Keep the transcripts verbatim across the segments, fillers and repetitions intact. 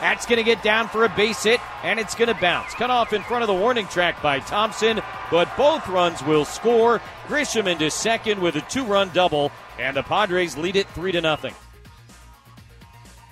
That's going to get down for a base hit, and it's going to bounce. Cut off in front of the warning track by Thompson, but both runs will score. Grisham into second with a two-run double, and the Padres lead it three to nothing.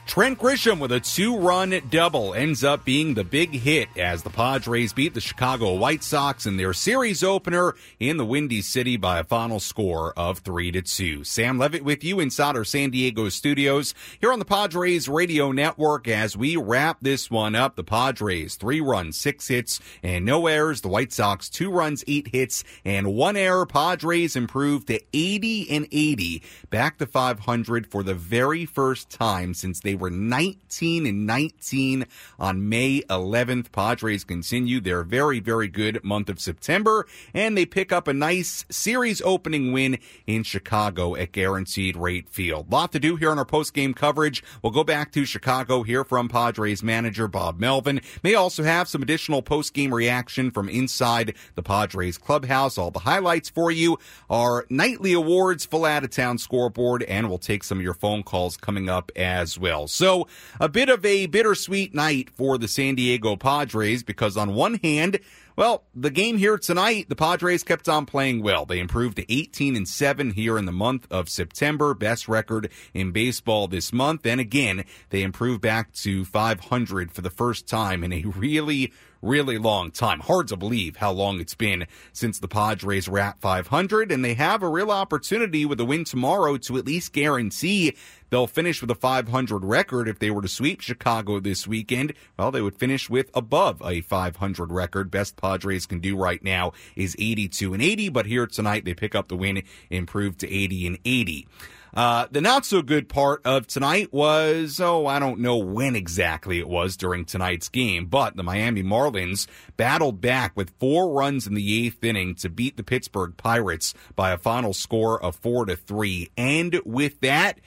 Trent Grisham with a two-run double ends up being the big hit as the Padres beat the Chicago White Sox in their series opener in the Windy City by a final score of three to two. Sam Levitt with you inside our San Diego studios here on the Padres Radio Network as we wrap this one up. The Padres, three runs, six hits, and no errors. The White Sox, two runs, eight hits, and one error. Padres improved to eighty and eighty, back to five hundred for the very first time since they They were nineteen and nineteen on May eleventh. Padres continue their very, very good month of September, and they pick up a nice series-opening win in Chicago at Guaranteed Rate Field. A lot to do here on our post-game coverage. We'll go back to Chicago, hear from Padres manager Bob Melvin. May also have some additional post-game reaction from inside the Padres clubhouse. All the highlights for you, our nightly awards, full out-of-town scoreboard, and we'll take some of your phone calls coming up as well. So a bit of a bittersweet night for the San Diego Padres because on one hand, well, the game here tonight, the Padres kept on playing well. They improved to eighteen and seven here in the month of September, best record in baseball this month. And again, they improved back to five hundred for the first time in a really, really long time. Hard to believe how long it's been since the Padres were at five hundred, and they have a real opportunity with a win tomorrow to at least guarantee they'll finish with a five hundred record. If they were to sweep Chicago this weekend, well, they would finish with above a five hundred record. Best Padres can do right now is eighty-two and eighty, but here tonight they pick up the win, improved to eighty and eighty. Uh, the not-so-good part of tonight was, oh, I don't know when exactly it was during tonight's game, but the Miami Marlins battled back with four runs in the eighth inning to beat the Pittsburgh Pirates by a final score of four to three. And with that,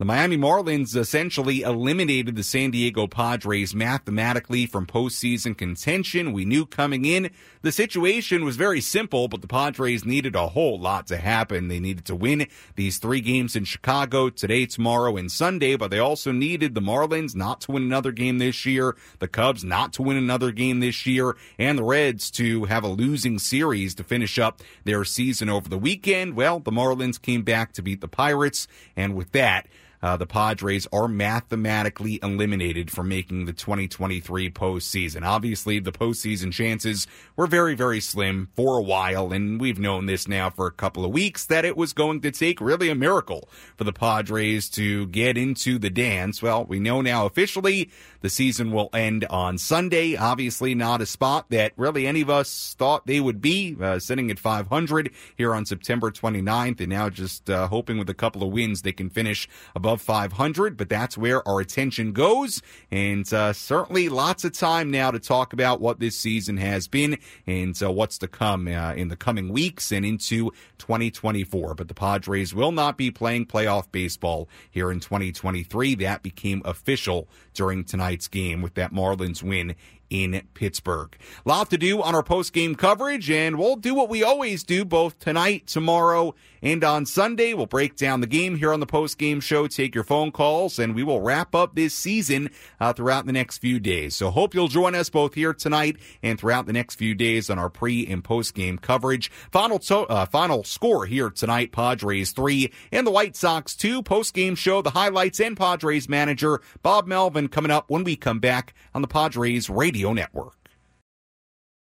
the Miami Marlins essentially eliminated the San Diego Padres mathematically from postseason contention. We knew coming in the situation was very simple, but the Padres needed a whole lot to happen. They needed to win these three games in Chicago today, tomorrow, and Sunday, but they also needed the Marlins not to win another game this year, the Cubs not to win another game this year, and the Reds to have a losing series to finish up their season over the weekend. Well, the Marlins came back to beat the Pirates, and with that, Uh, the Padres are mathematically eliminated from making the twenty twenty-three postseason. Obviously, the postseason chances were very, very slim for a while, and we've known this now for a couple of weeks, that it was going to take really a miracle for the Padres to get into the dance. Well, we know now officially the season will end on Sunday. Obviously, not a spot that really any of us thought they would be, uh, sitting at five hundred here on September twenty-ninth, and now just uh, hoping with a couple of wins they can finish above five hundred, but that's where our attention goes, and uh, certainly lots of time now to talk about what this season has been and uh, what's to come uh, in the coming weeks and into twenty twenty-four. But the Padres will not be playing playoff baseball here in twenty twenty-three. That became official during tonight's game with that Marlins win in Pittsburgh. A lot to do on our post-game coverage, and we'll do what we always do both tonight, tomorrow, and on Sunday. We'll break down the game here on the post-game show, take your phone calls, and we will wrap up this season uh, throughout the next few days. So hope you'll join us both here tonight and throughout the next few days on our pre- and post-game coverage. Final, to- uh, final score here tonight, Padres three and the White Sox two. Post-game show, the highlights, and Padres manager Bob Melvin coming up when we come back on the Padres Radio Network.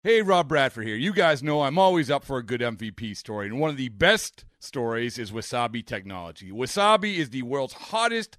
Hey, Rob Bradford here. You guys know I'm always up for a good M V P story, and one of the best stories is Wasabi Technology. Wasabi is the world's hottest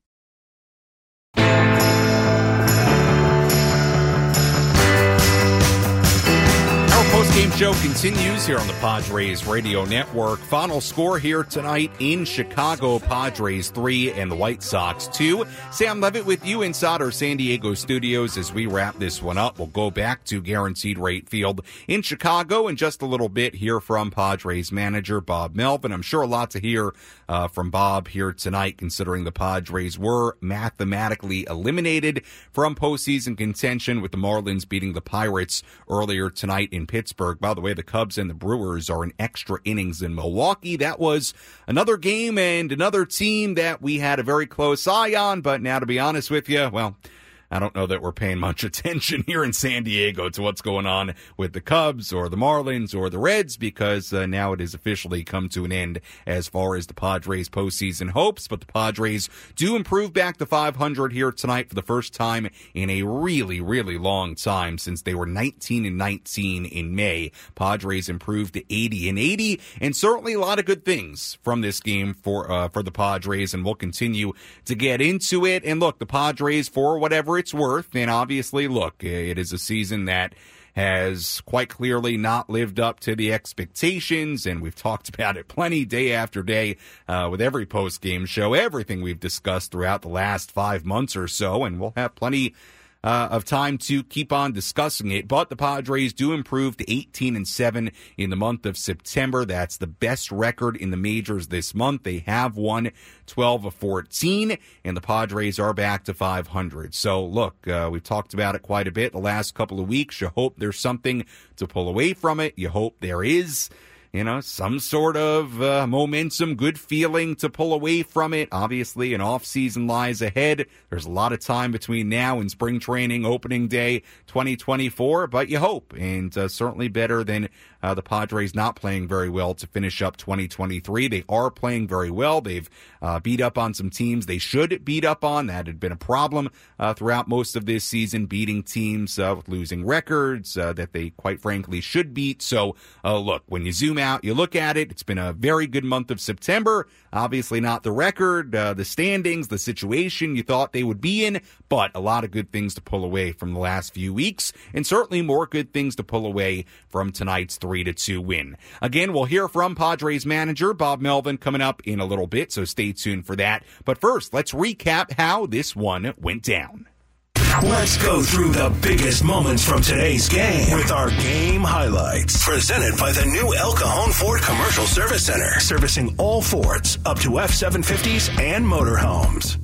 Our postgame show continues here on the Padres Radio Network. Final score here tonight in Chicago, Padres three and the White Sox two. Sam Levitt with you inside our San Diego studios as we wrap this one up. We'll go back to Guaranteed Rate Field in Chicago in just a little bit. Hear from Padres manager Bob Melvin. I'm sure a lot to hear uh, from Bob here tonight, considering the Padres were mathematically eliminated from postseason contention with the Marlins beating the Pirates earlier tonight in Pittsburgh. By the way, the Cubs and the Brewers are in extra innings in Milwaukee. That was another game and another team that we had a very close eye on, but now to be honest with you, well, I don't know that we're paying much attention here in San Diego to what's going on with the Cubs or the Marlins or the Reds, because uh, now it has officially come to an end as far as the Padres' postseason hopes. But the Padres do improve back to five hundred here tonight for the first time in a really, really long time, since they were nineteen and nineteen in May. Padres improved to eighty and eighty, and certainly a lot of good things from this game for uh, for the Padres, and we'll continue to get into it. And look, the Padres, for whatever it's worth, and obviously, look, it is a season that has quite clearly not lived up to the expectations, and we've talked about it plenty day after day uh, with every post-game show, everything we've discussed throughout the last five months or so, and we'll have plenty Uh, of time to keep on discussing it. But the Padres do improve to eighteen and seven in the month of September. That's the best record in the majors this month. They have won twelve of fourteen, and the Padres are back to five hundred. So look, uh, we've talked about it quite a bit the last couple of weeks. You hope there's something to pull away from it. You hope there is, you know, some sort of uh, momentum, good feeling to pull away from it. Obviously, an off-season lies ahead. There's a lot of time between now and spring training, opening day twenty twenty-four, but you hope, and uh, certainly better than uh, the Padres not playing very well to finish up twenty twenty-three. They are playing very well. They've uh, beat up on some teams they should beat up on. That had been a problem uh, throughout most of this season, beating teams uh, with losing records uh, that they, quite frankly, should beat. So, uh, look, when you zoom out out, you look at it, it's been a very good month of September. Obviously not the record, uh, the standings, the situation you thought they would be in, but a lot of good things to pull away from the last few weeks, and certainly more good things to pull away from tonight's three to two win. Again, we'll hear from Padres manager Bob Melvin coming up in a little bit, so stay tuned for that. But first, let's recap how this one went down. Let's go through the biggest moments from today's game with our game highlights. Presented by the new El Cajon Ford Commercial Service Center. Servicing all Fords up to F seven fifties and motorhomes.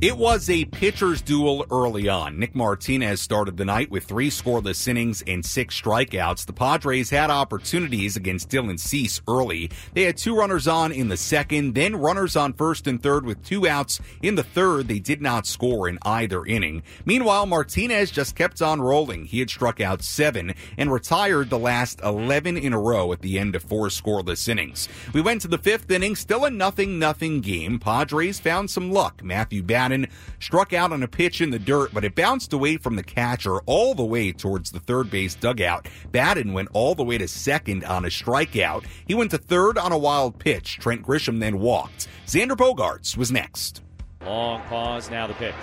It was a pitcher's duel early on. Nick Martinez started the night with three scoreless innings and six strikeouts. The Padres had opportunities against Dylan Cease early. They had two runners on in the second, then runners on first and third with two outs. In the third, they did not score in either inning. Meanwhile, Martinez just kept on rolling. He had struck out seven and retired the last eleven in a row at the end of four scoreless innings. We went to the fifth inning, still a nothing nothing game. Padres found some luck. Matthew Batten struck out on a pitch in the dirt, but it bounced away from the catcher all the way towards the third base dugout. Batten went all the way to second on a strikeout. He went to third on a wild pitch. Trent Grisham then walked. Xander Bogaerts was next. Long pause, now the pitch.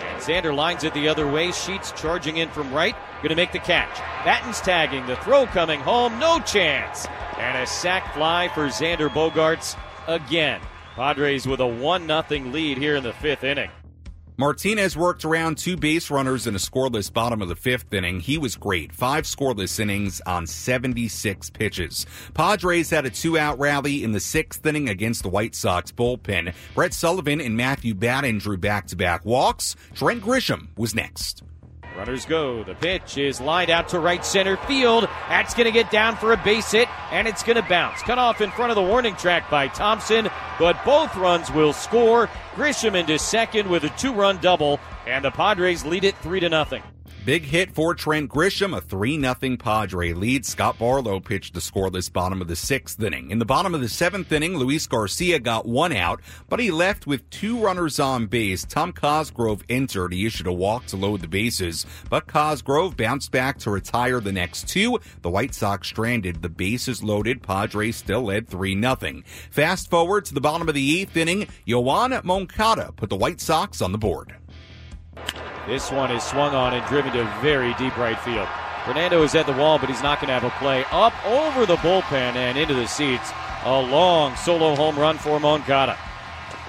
And Xander lines it the other way. Sheets charging in from right. Going to make the catch. Batten's tagging. The throw coming home. No chance. And a sac fly for Xander Bogaerts again. Padres with a one nothing lead here in the fifth inning. Martinez worked around two base runners in a scoreless bottom of the fifth inning. He was great. Five scoreless innings on seventy-six pitches. Padres had a two-out rally in the sixth inning against the White Sox bullpen. Brett Sullivan and Matthew Batten drew back-to-back walks. Trent Grisham was next. Runners go. The pitch is lined out to right center field. That's going to get down for a base hit, and it's going to bounce. Cut off in front of the warning track by Thompson, but both runs will score. Grisham into second with a two-run double, and the Padres lead it three to nothing. Big hit for Trent Grisham, a three nothing Padre lead. Scott Barlow pitched the scoreless bottom of the sixth inning. In the bottom of the seventh inning, Luis Garcia got one out, but he left with two runners on base. Tom Cosgrove entered. He issued a walk to load the bases, but Cosgrove bounced back to retire the next two. The White Sox stranded. The bases loaded. Padres still led three nothing. Fast forward to the bottom of the eighth inning, Yoan Moncada put the White Sox on the board. This one is swung on and driven to very deep right field. Fernando is at the wall, but he's not going to have a play. Up over the bullpen and into the seats. A long solo home run for Moncada.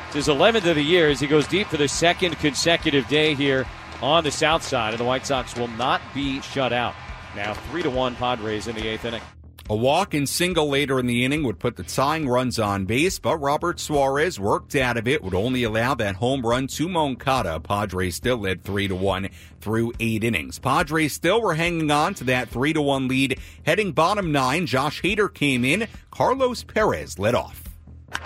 It's his eleventh of the year as he goes deep for the second consecutive day here on the south side, and the White Sox will not be shut out. Now three to one Padres in the eighth inning. A walk and single later in the inning would put the tying runs on base, but Robert Suarez worked out of it, would only allow that home run to Moncada. Padres still led three to one through eight innings. Padres still were hanging on to that three to one lead. Heading bottom nine, Josh Hader came in. Carlos Perez led off.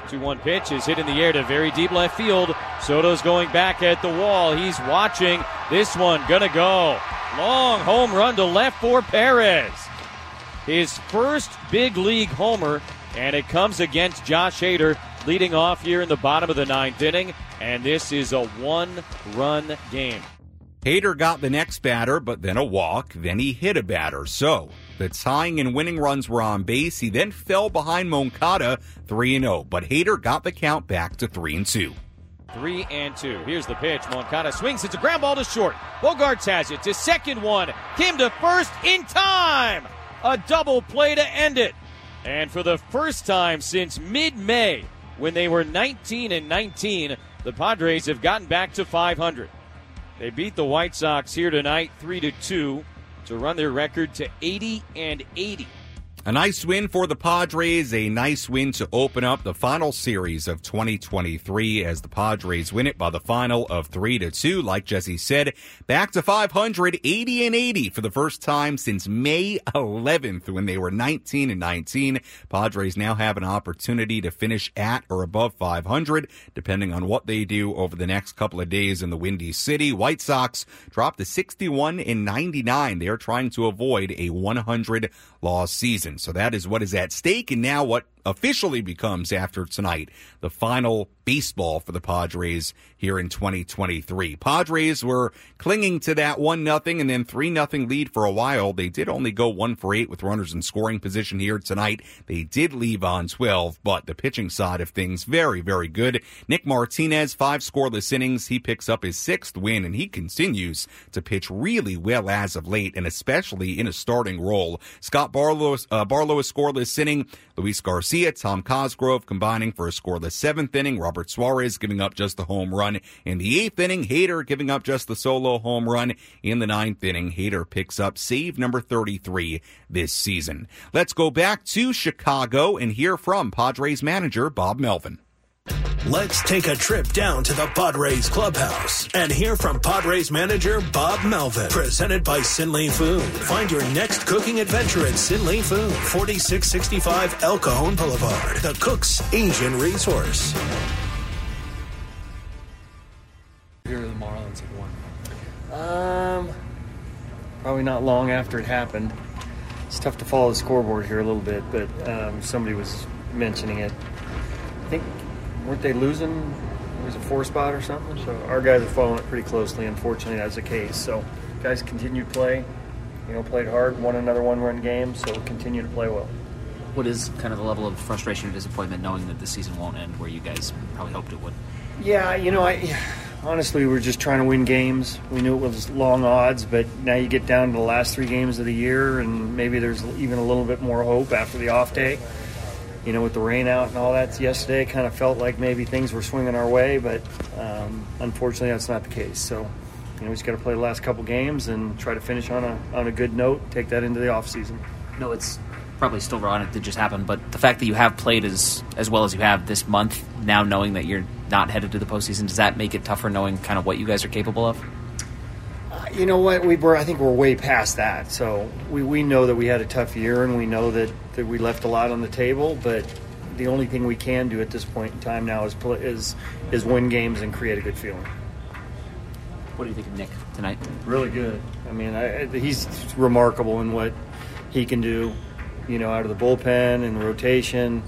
two one pitch is hit in the air to very deep left field. Soto's going back at the wall. He's watching. This one gonna go. Long home run to left for Perez. His first big league homer, and it comes against Josh Hader, leading off here in the bottom of the ninth inning, and this is a one-run game. Hader got the next batter, but then a walk, then he hit a batter. So the tying and winning runs were on base. He then fell behind Moncada three and oh, but Hader got the count back to three and two. three and two. Here's the pitch. Moncada swings. It's a ground ball to short. Bogaerts has it. To second one. Kim to first in time. A double play to end it. And for the first time since mid-May, when they were nineteen and nineteen, the Padres have gotten back to five hundred. They beat the White Sox here tonight three to two to run their record to eighty and eighty. A nice win for the Padres, a nice win to open up the final series of twenty twenty-three as the Padres win it by the final of three to two. Like Jesse said, back to five hundred, eighty and eighty for the first time since May eleventh when they were nineteen and nineteen. Padres now have an opportunity to finish at or above five hundred, depending on what they do over the next couple of days in the Windy City. White Sox dropped to sixty-one and ninety-nine. They are trying to avoid a one hundred loss season. So that is what is at stake, and now what officially becomes, after tonight, the final baseball for the Padres here in twenty twenty-three. Padres were clinging to that one nothing and then three nothing lead for a while. They did only go one for eight with runners in scoring position here tonight. They did leave on twelve, but the pitching side of things, very, very good. Nick Martinez, five scoreless innings. He picks up his sixth win, and he continues to pitch really well as of late, and especially in a starting role. Scott Barlow, uh, Barlow a scoreless inning. Luis Garcia, Tom Cosgrove combining for a scoreless seventh inning. Robert Suarez giving up just the home run in the eighth inning. Hader giving up just the solo home run in the ninth inning. Hader picks up save number thirty-three this season. Let's go back to Chicago and hear from Padres manager Bob Melvin. Let's take a trip down to the Padres clubhouse and hear from Padres manager Bob Melvin. Presented by Sindley Food. Find your next cooking adventure at Sindley Food, forty-six sixty-five El Cajon Boulevard, the cook's Asian resource. Here are the Marlins at one. Um, probably not long after it happened. It's tough to follow the scoreboard here a little bit, but um, somebody was mentioning it. I think. Weren't they losing? It was a four spot or something. So our guys are following it pretty closely. Unfortunately, that's the case. So guys continued play, you know, played hard, won another one-run game. So continue to play well. What is kind of the level of frustration or disappointment knowing that the season won't end where you guys probably hoped it would? Yeah, you know, I honestly we were just trying to win games. We knew it was long odds, but now you get down to the last three games of the year, and maybe there's even a little bit more hope after the off day. You know, with the rain out and all that yesterday, it kind of felt like maybe things were swinging our way, but um, unfortunately that's not the case. So, you know, we just got to play the last couple games and try to finish on a on a good note, take that into the offseason. No, it's probably still wrong. It did just happen, but the fact that you have played as, as well as you have this month, now knowing that you're not headed to the postseason, does that make it tougher knowing kind of what you guys are capable of? Uh, you know what, we were, I think we're way past that. So we, we know that we had a tough year, and we know that that we left a lot on the table, but the only thing we can do at this point in time now is play, is is win games and create a good feeling. What do you think of Nick tonight? Really good. I mean, I, he's remarkable in what he can do, you know, out of the bullpen and rotation.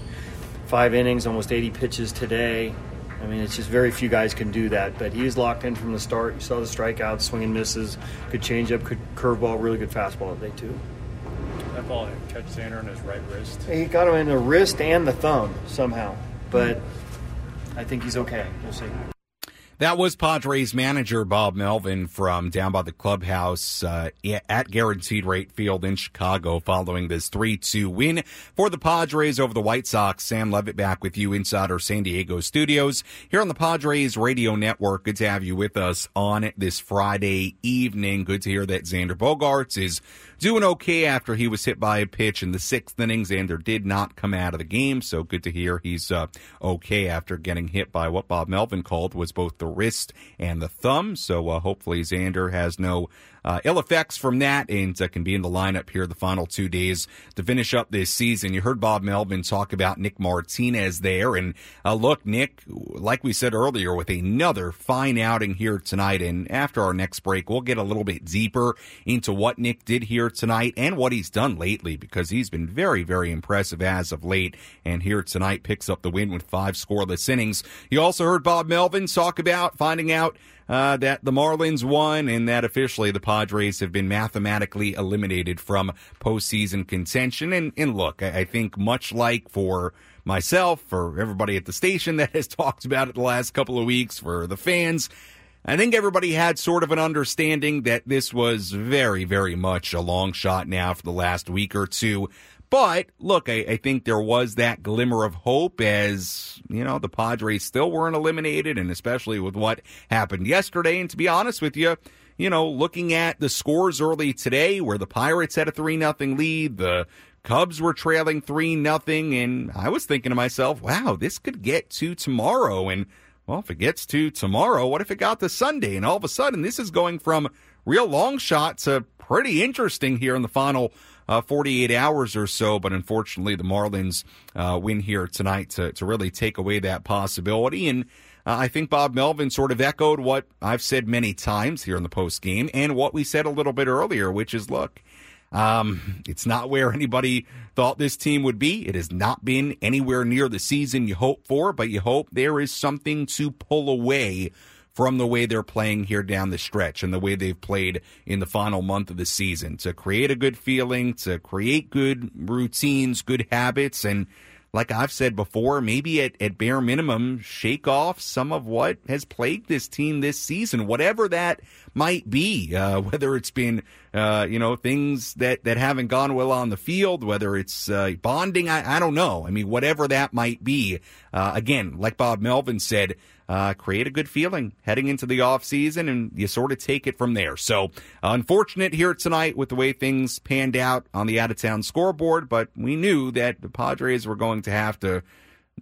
Five innings, almost eighty pitches today. I mean, it's just very few guys can do that, but he's locked in from the start. You saw the strikeouts, swing and misses, good changeup, good curveball, really good fastball today too. That ball catch Xander in his right wrist. He got him in the wrist and the thumb somehow, but I think he's okay. We'll see. That was Padres manager Bob Melvin from down by the clubhouse uh, at Guaranteed Rate Field in Chicago following this three two win for the Padres over the White Sox. Sam Levitt back with you inside our San Diego studios here on the Padres Radio Network. Good to have you with us on this Friday evening. Good to hear that Xander Bogaerts is doing okay after he was hit by a pitch in the sixth inning. Xander did not come out of the game, so good to hear he's uh, okay after getting hit by what Bob Melvin called was both the wrist and the thumb. So uh, hopefully Xander has no uh, ill effects from that and uh, can be in the lineup here the final two days to finish up this season. You heard Bob Melvin talk about Nick Martinez there. And uh, look, Nick, like we said earlier, with another fine outing here tonight. And after our next break, we'll get a little bit deeper into what Nick did here tonight and what he's done lately, because he's been very, very impressive as of late, and here tonight picks up the win with five scoreless innings. You also heard Bob Melvin talk about finding out uh, that the Marlins won and that officially the Padres have been mathematically eliminated from postseason contention. And, and look, I, I think much like for myself, for everybody at the station that has talked about it the last couple of weeks, for the fans, I think everybody had sort of an understanding that this was very, very much a long shot now for the last week or two. But, look, I, I think there was that glimmer of hope as, you know, the Padres still weren't eliminated, and especially with what happened yesterday. And to be honest with you, you know, looking at the scores early today where the Pirates had a three nothing lead, the Cubs were trailing three nothing, and I was thinking to myself, wow, this could get to tomorrow. And well, if it gets to tomorrow, what if it got to Sunday? And all of a sudden, this is going from real long shot to pretty interesting here in the final uh, forty-eight hours or so. But unfortunately, the Marlins uh, win here tonight to, to really take away that possibility. And uh, I think Bob Melvin sort of echoed what I've said many times here in the postgame and what we said a little bit earlier, which is, look, Um, it's not where anybody thought this team would be. It has not been anywhere near the season you hope for, but you hope there is something to pull away from the way they're playing here down the stretch and the way they've played in the final month of the season to create a good feeling, to create good routines, good habits, and like I've said before, maybe at, at bare minimum, shake off some of what has plagued this team this season, whatever that might be, uh, whether it's been, uh, you know, things that, that haven't gone well on the field, whether it's uh, bonding, I, I don't know. I mean, whatever that might be, uh, again, like Bob Melvin said, Uh, create a good feeling heading into the offseason, and you sort of take it from there. So, uh, unfortunate here tonight with the way things panned out on the out-of-town scoreboard, but we knew that the Padres were going to have to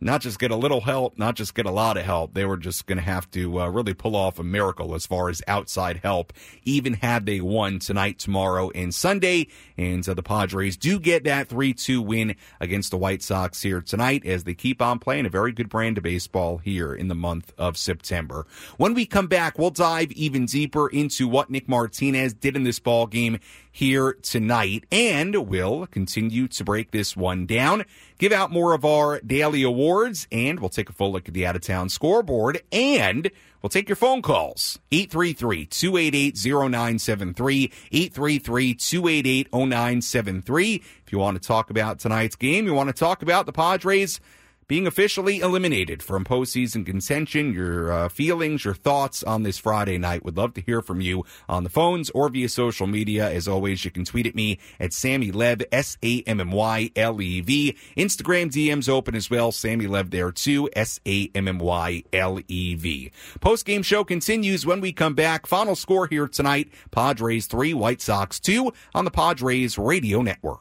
not just get a little help, not just get a lot of help. They were just going to have to uh, really pull off a miracle as far as outside help, even had they won tonight, tomorrow, and Sunday. And so the Padres do get that three two win against the White Sox here tonight as they keep on playing a very good brand of baseball here in the month of September. When we come back, we'll dive even deeper into what Nick Martinez did in this ball game here tonight, and we'll continue to break this one down, give out more of our daily awards, and we'll take a full look at the out-of-town scoreboard, and we'll take your phone calls, eight three three, two eight eight, zero nine seven three, eight three three, two eight eight, zero nine seven three. If you want to talk about tonight's game, you want to talk about the Padres being officially eliminated from postseason contention, your uh, feelings, your thoughts on this Friday night. Would love to hear from you on the phones or via social media. As always, you can tweet at me at Sammy Lev, S A M M Y L E V. Instagram D Ms open as well. Sammy Lev there too, S A M M Y L E V. Post-game show continues when we come back. Final score here tonight, Padres three, White Sox two on the Padres Radio Network.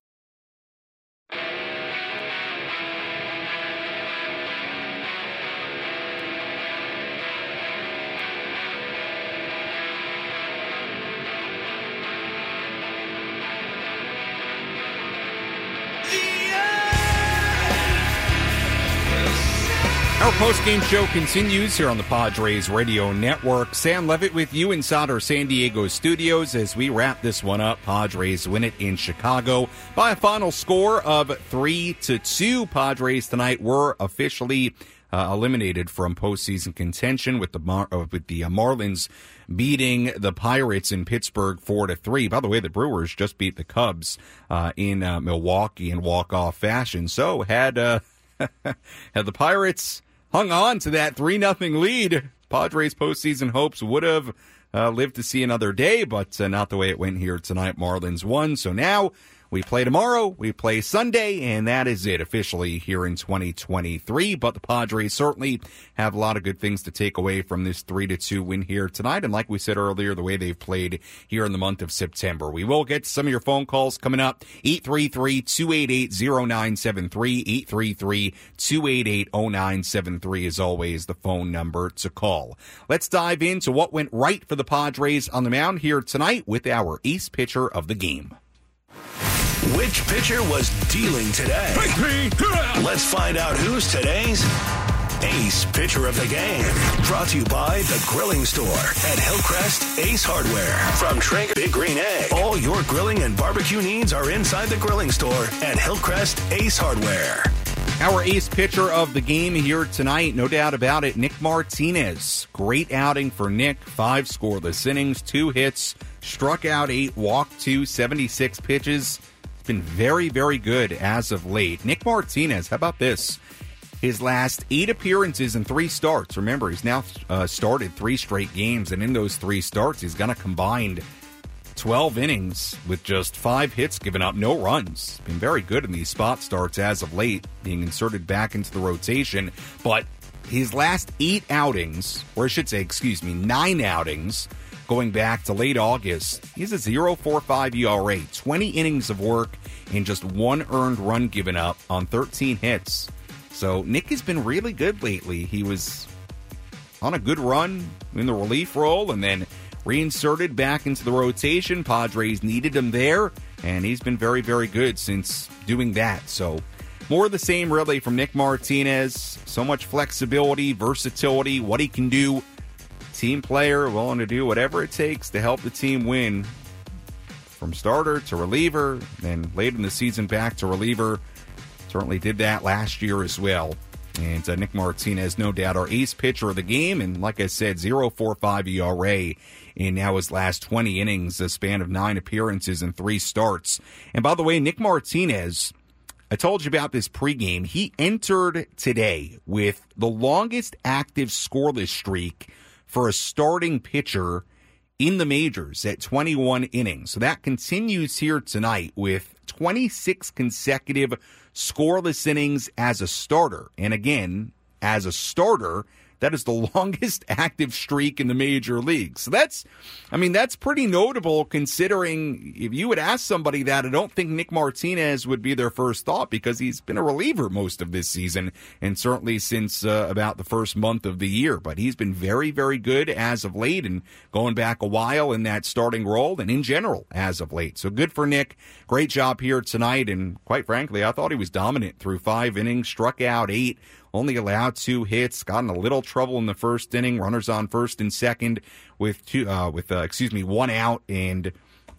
Post-game show continues here on the Padres Radio Network. Sam Levitt with you inside our San Diego studios as we wrap this one up. Padres win it in Chicago by a final score of three to two. Padres tonight were officially uh, eliminated from postseason contention with the Mar- uh, with the uh, Marlins beating the Pirates in Pittsburgh four to three. By the way, the Brewers just beat the Cubs uh, in uh, Milwaukee in walk-off fashion. So had uh, had the Pirates hung on to that three nothing lead, Padres postseason hopes would have uh, lived to see another day, but uh, not the way it went here tonight. Marlins won, so now we play tomorrow, we play Sunday, and that is it officially here in twenty twenty-three. But the Padres certainly have a lot of good things to take away from this three to two win here tonight. And like we said earlier, the way they've played here in the month of September. We will get to some of your phone calls coming up. eight three three, two eight eight, zero nine seven three, eight three three, two eight eight, zero nine seven three is always the phone number to call. Let's dive into what went right for the Padres on the mound here tonight with our ace pitcher of the game. Which pitcher was dealing today? Let's find out who's today's ace pitcher of the game. Brought to you by The Grilling Store at Hillcrest Ace Hardware. From Traeger Big Green Egg. All your grilling and barbecue needs are inside The Grilling Store at Hillcrest Ace Hardware. Our ace pitcher of the game here tonight, no doubt about it, Nick Martinez. Great outing for Nick. Five scoreless innings, two hits, struck out eight, walked two, seventy-six pitches. It's been very, very good as of late. Nick Martinez, how about this? His last eight appearances and three starts. Remember, he's now uh, started three straight games, and in those three starts, he's going to combine twelve innings with just five hits given up, no runs. Been very good in these spot starts as of late, being inserted back into the rotation. But his last eight outings, or I should say, excuse me, nine outings, going back to late August. He has a point four five E R A, twenty innings of work, and just one earned run given up on thirteen hits. So Nick has been really good lately. He was on a good run in the relief role and then reinserted back into the rotation. Padres needed him there, and he's been very, very good since doing that. So more of the same, really, from Nick Martinez. So much flexibility, versatility, what he can do. Team player, willing to do whatever it takes to help the team win. From starter to reliever, then late in the season back to reliever. Certainly did that last year as well. And uh, Nick Martinez, no doubt, our ace pitcher of the game. And like I said, point four five E R A in now his last twenty innings, a span of nine appearances and three starts. And by the way, Nick Martinez, I told you about this pregame. He entered today with the longest active scoreless streak for a starting pitcher in the majors at twenty-one innings. So that continues here tonight with twenty-six consecutive scoreless innings as a starter. And again, as a starter, that is the longest active streak in the major leagues. So that's, I mean, that's pretty notable considering if you would ask somebody that, I don't think Nick Martinez would be their first thought because he's been a reliever most of this season and certainly since uh, about the first month of the year. But he's been very, very good as of late and going back a while in that starting role and in general as of late. So good for Nick. Great job here tonight. And quite frankly, I thought he was dominant through five innings, struck out eight. Only allowed two hits, got in a little trouble in the first inning, runners on first and second with two, uh, with, uh, excuse me, one out and,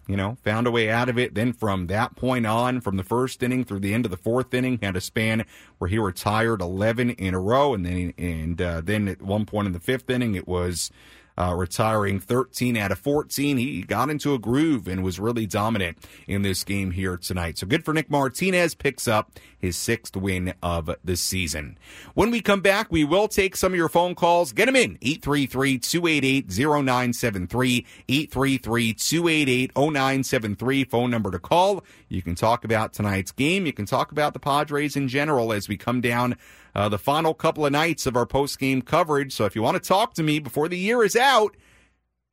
you know, found a way out of it. Then from that point on, from the first inning through the end of the fourth inning, had a span where he retired eleven in a row. And then, and, uh, then at one point in the fifth inning, it was, uh, retiring thirteen out of fourteen. He got into a groove and was really dominant in this game here tonight. So good for Nick Martinez, picks up his sixth win of the season. When we come back, we will take some of your phone calls. Get them in. eight three three, two eight eight, zero nine seven three. eight three three, two eight eight, zero nine seven three. Phone number to call. You can talk about tonight's game. You can talk about the Padres in general as we come down Uh, the final couple of nights of our post-game coverage. So if you want to talk to me before the year is out,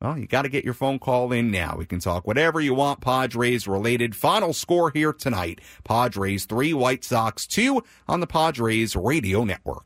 well, you got to get your phone call in now. We can talk whatever you want, Padres-related. Final score here tonight, Padres three, White Sox two on the Padres Radio Network.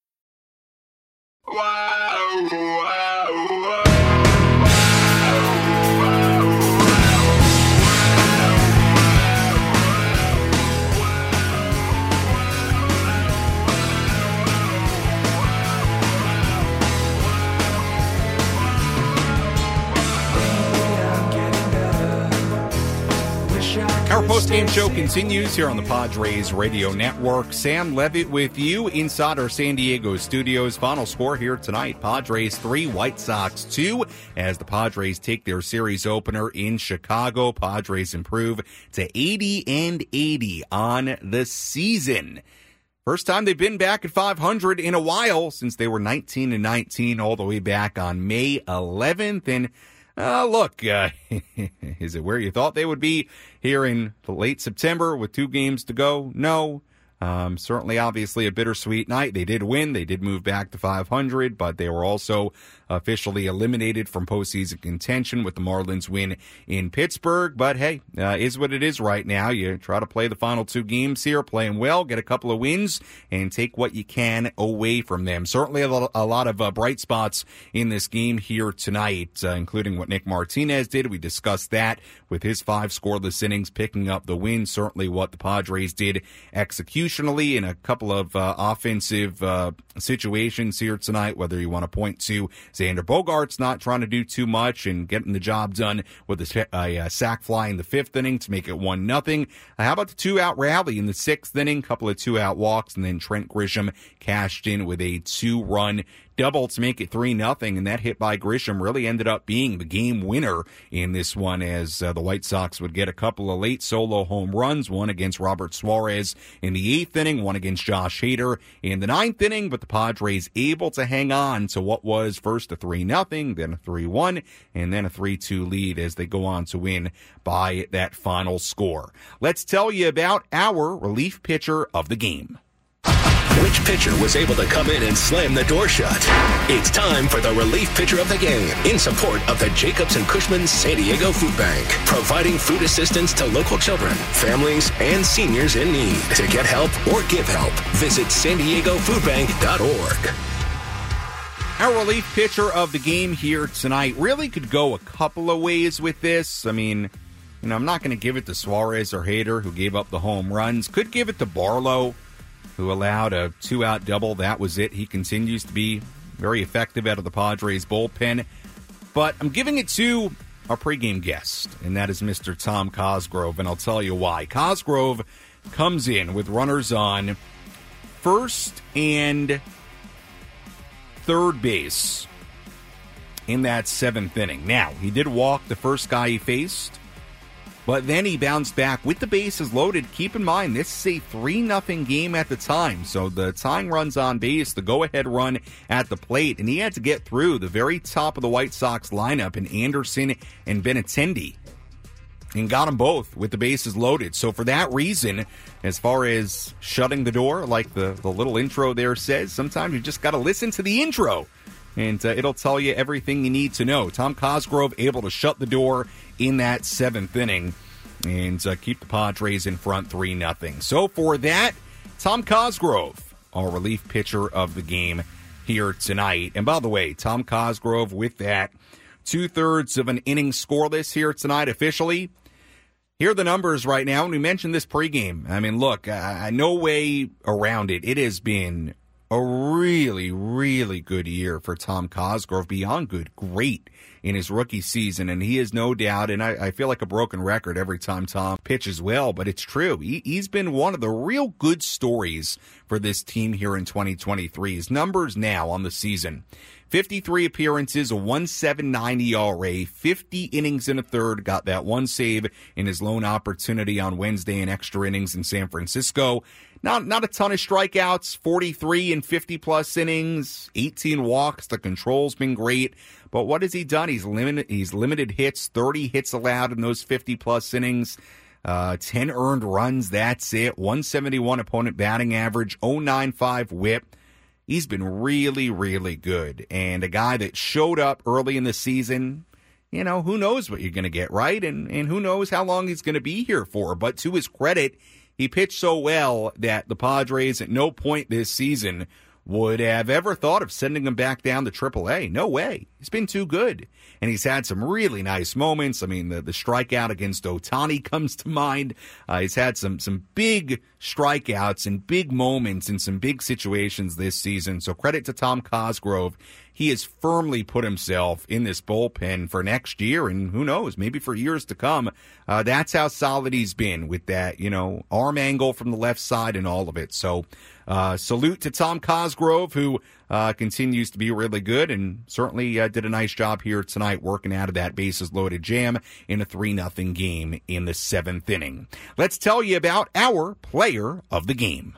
Wow, wow, wow. Our post-game show continues here on the Padres Radio Network. Sam Levitt with you inside our San Diego studios. Final score here tonight, Padres three, White Sox two, as the Padres take their series opener in Chicago. Padres improve to eighty and eighty on the season. First time they've been back at five hundred in a while since they were nineteen and nineteen all the way back on May eleventh. And Uh, look, uh, is it where you thought they would be here in late September with two games to go? No. Um, certainly, obviously, a bittersweet night. They did win. They did move back to five hundred, but they were also officially eliminated from postseason contention with the Marlins win in Pittsburgh. But, hey, uh, is what it is right now. You try to play the final two games here, play them well, get a couple of wins, and take what you can away from them. Certainly a lot of uh, bright spots in this game here tonight, uh, including what Nick Martinez did. We discussed that with his five scoreless innings, picking up the win. Certainly what the Padres did execution. In a couple of uh, offensive uh, situations here tonight, whether you want to point to Xander Bogaerts not trying to do too much and getting the job done with a, a, a sac fly in the fifth inning to make it one nothing. Uh, how about the two-out rally in the sixth inning? Couple of two-out walks, and then Trent Grisham cashed in with a two-run double to make it three nothing, and that hit by Grisham really ended up being the game winner in this one, as uh, the White Sox would get a couple of late solo home runs, one against Robert Suarez in the eighth inning, one against Josh Hader in the ninth inning, but the Padres able to hang on to what was first a three nothing, then a three one, and then a three two lead as they go on to win by that final score. Let's tell you about our relief pitcher of the game. Which pitcher was able to come in and slam the door shut? It's time for the Relief Pitcher of the Game in support of the Jacobs and Cushman San Diego Food Bank, providing food assistance to local children, families, and seniors in need. To get help or give help, visit san diego food bank dot org. Our relief pitcher of the game here tonight really could go a couple of ways with this. I mean, you know, I'm not going to give it to Suarez or Hader, who gave up the home runs. Could give it to Barlow, who allowed a two-out double. That was it. He continues to be very effective out of the Padres bullpen. But I'm giving it to our pregame guest, and that is Mister Tom Cosgrove, and I'll tell you why. Cosgrove comes in with runners on first and third base in that seventh inning. Now, he did walk the first guy he faced, but then he bounced back with the bases loaded. Keep in mind, this is a three nothing game at the time. So the tying run's on base, the go-ahead run at the plate. And he had to get through the very top of the White Sox lineup in Anderson and Benintendi, and got them both with the bases loaded. So for that reason, as far as shutting the door, like the, the little intro there says, sometimes you just got to listen to the intro, and uh, it'll tell you everything you need to know. Tom Cosgrove able to shut the door in that seventh inning and uh, keep the Padres in front three nothing. So for that, Tom Cosgrove, our relief pitcher of the game here tonight. And by the way, Tom Cosgrove with that, two-thirds of an inning scoreless here tonight officially. Here are the numbers right now, and we mentioned this pregame. I mean, look, uh, no way around it. It has been a really, really good year for Tom Cosgrove, beyond good, great in his rookie season. And he is no doubt, and I, I feel like a broken record every time Tom pitches well, but it's true. He, he's been one of the real good stories for this team here in twenty twenty-three. His numbers now on the season: fifty-three appearances, a one seventy-nine E R A, fifty innings and a third, got that one save in his lone opportunity on Wednesday in extra innings in San Francisco. Not not a ton of strikeouts, forty-three and fifty-plus innings, eighteen walks. The control's been great. But what has he done? He's limited, he's limited hits, thirty hits allowed in those fifty-plus innings, uh, ten earned runs, that's it. one seventy-one opponent batting average, oh ninety-five whip. He's been really, really good. And a guy that showed up early in the season, you know, who knows what you're going to get, right? And, and who knows how long he's going to be here for. But to his credit, he pitched so well that the Padres at no point this season would have ever thought of sending him back down to triple A. No way. He's been too good. And he's had some really nice moments. I mean, the, the strikeout against Ohtani comes to mind. Uh, he's had some some big strikeouts and big moments in some big situations this season. So credit to Tom Cosgrove. He has firmly put himself in this bullpen for next year, and who knows, maybe for years to come. Uh, that's how solid he's been with that, you know, arm angle from the left side and all of it. So uh, salute to Tom Cosgrove, who uh, continues to be really good, and certainly uh, did a nice job here tonight working out of that bases loaded jam in a three nothing game in the seventh inning. Let's tell you about our player of the game.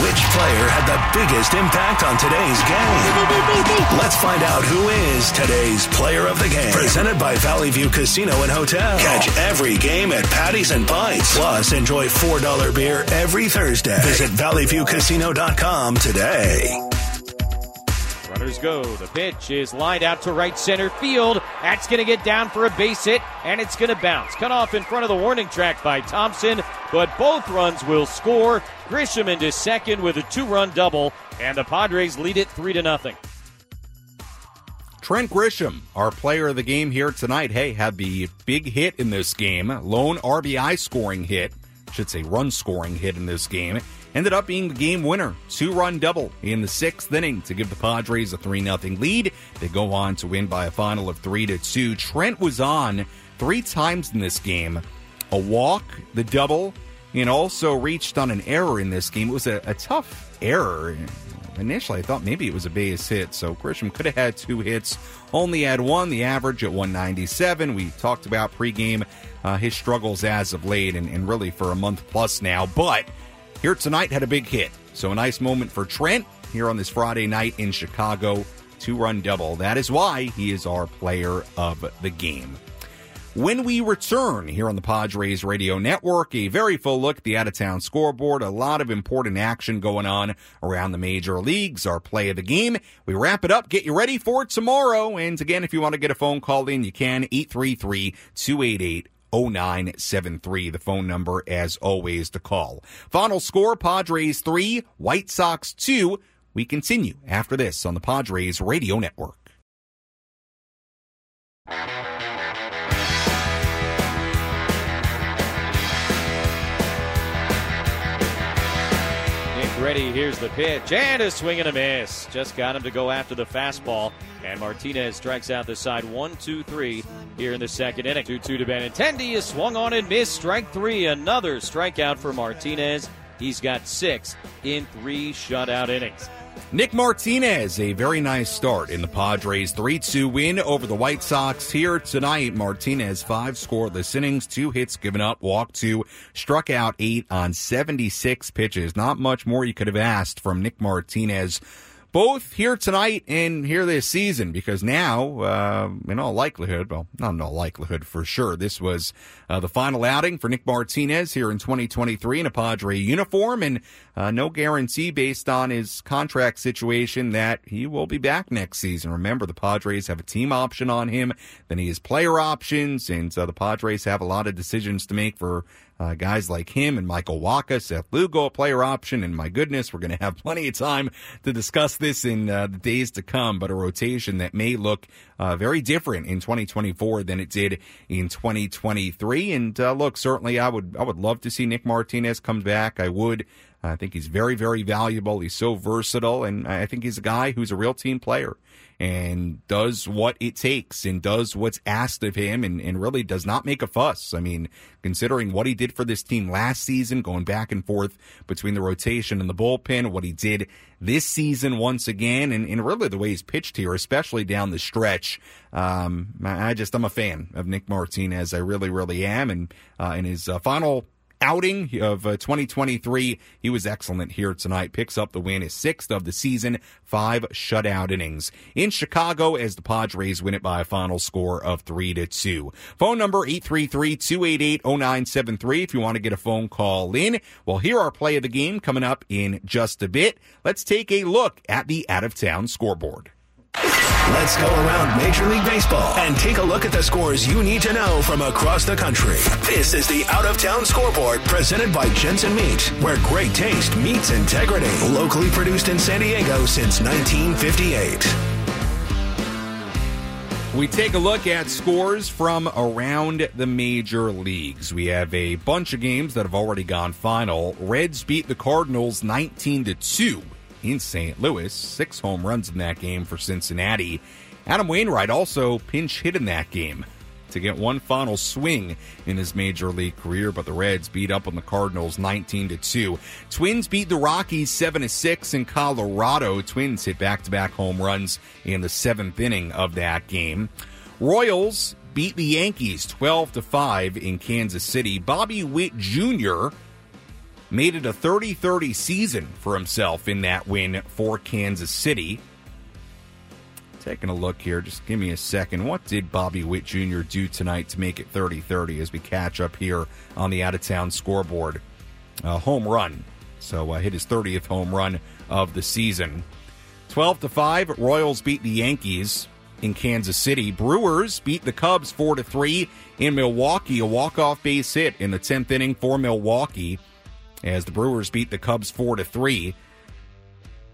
Which player had the biggest impact on today's game? Let's find out who is today's player of the game. Presented by Valley View Casino and Hotel. Catch every game at Patties and Pints. Plus, enjoy four dollars beer every Thursday. Visit valley view casino dot com today. Runners go. The pitch is lined out to right center field. That's going to get down for a base hit, and it's going to bounce. Cut off in front of the warning track by Thompson, but both runs will score. Grisham into second with a two-run double, and the Padres lead it three to nothing. Trent Grisham, our player of the game here tonight. Hey, had the big hit in this game, lone R B I scoring hit, should say run scoring hit in this game. Ended up being the game winner, two-run double in the sixth inning to give the Padres a three nothing lead. They go on to win by a final of three to two. Trent was on three times in this game, a walk, the double, and also reached on an error in this game. It was a, a tough error. Initially, I thought maybe it was a base hit, so Grisham could have had two hits, only had one, the average at one ninety-seven. We talked about pregame, uh, his struggles as of late and, and really for a month plus now, but here tonight had a big hit. So a nice moment for Trent here on this Friday night in Chicago. Two-run double. That is why he is our player of the game. When we return here on the Padres Radio Network, a very full look at the out-of-town scoreboard, a lot of important action going on around the major leagues, our play of the game. We wrap it up, get you ready for tomorrow. And again, if you want to get a phone call in, you can, eight three three, two eight eight, oh nine seven three, the phone number as always to call. Final score, Padres three, White Sox two. We continue after this on the Padres Radio Network. Ready, here's the pitch, and a swing and a miss. Just got him to go after the fastball, and Martinez strikes out the side one, two, three here in the second inning. two two to Benintendi is swung on and missed, strike three, another strikeout for Martinez. He's got six in three shutout innings. Nick Martinez, a very nice start in the Padres' three two win over the White Sox here tonight. Martinez, five scoreless innings, two hits given up, walked two, struck out eight on seventy-six pitches. Not much more you could have asked from Nick Martinez, both here tonight and here this season, because now, uh, in all likelihood, well, not in all likelihood for sure, this was uh, the final outing for Nick Martinez here in twenty twenty-three in a Padre uniform, and uh, no guarantee based on his contract situation that he will be back next season. Remember, the Padres have a team option on him, then he has player options, and so the Padres have a lot of decisions to make for Uh, guys like him and Michael Wacha, Seth Lugo, a player option, and my goodness, we're going to have plenty of time to discuss this in uh, the days to come, but a rotation that may look uh, very different in twenty twenty-four than it did in twenty twenty-three. And uh, look, certainly I would I would love to see Nick Martinez come back. I would. I think he's very, very valuable. He's so versatile, and I think he's a guy who's a real team player and does what it takes and does what's asked of him and, and really does not make a fuss. I mean, considering what he did for this team last season, going back and forth between the rotation and the bullpen, what he did this season once again, and, and really the way he's pitched here, especially down the stretch. Um, I just, I'm a fan of Nick Martinez. I really, really am. And uh, in his uh, final outing of uh, twenty twenty-three, he was excellent here tonight. Picks up the win, his sixth of the season, five shutout innings in Chicago as the Padres win it by a final score of three to two. Phone number eight three three, two eight eight, oh nine seven three if you want to get a phone call in. We'll hear our play of the game coming up in just a bit. Let's take a look at the out-of-town scoreboard. Let's go around Major League Baseball and take a look at the scores you need to know from across the country. This is the Out of Town Scoreboard presented by Jensen Meats, where great taste meets integrity. Locally produced in San Diego since nineteen fifty-eight. We take a look at scores from around the major leagues. We have a bunch of games that have already gone final. Reds beat the Cardinals nineteen to two. In Saint Louis, six home runs in that game for Cincinnati. Adam Wainwright also pinch hit in that game to get one final swing in his major league career, but the Reds beat up on the Cardinals nineteen to two. Twins beat the Rockies seven to six in Colorado. Twins hit back-to-back home runs in the seventh inning of that game. Royals beat the Yankees twelve to five in Kansas City. Bobby Witt Junior made it a thirty thirty season for himself in that win for Kansas City. Taking a look here, just give me a second. What did Bobby Witt Junior do tonight to make it thirty thirty as we catch up here on the out-of-town scoreboard? A home run. So uh, hit his thirtieth home run of the season. twelve to five, Royals beat the Yankees in Kansas City. Brewers beat the Cubs four to three in Milwaukee. A walk-off base hit in the tenth inning for Milwaukee, as the Brewers beat the Cubs four to three.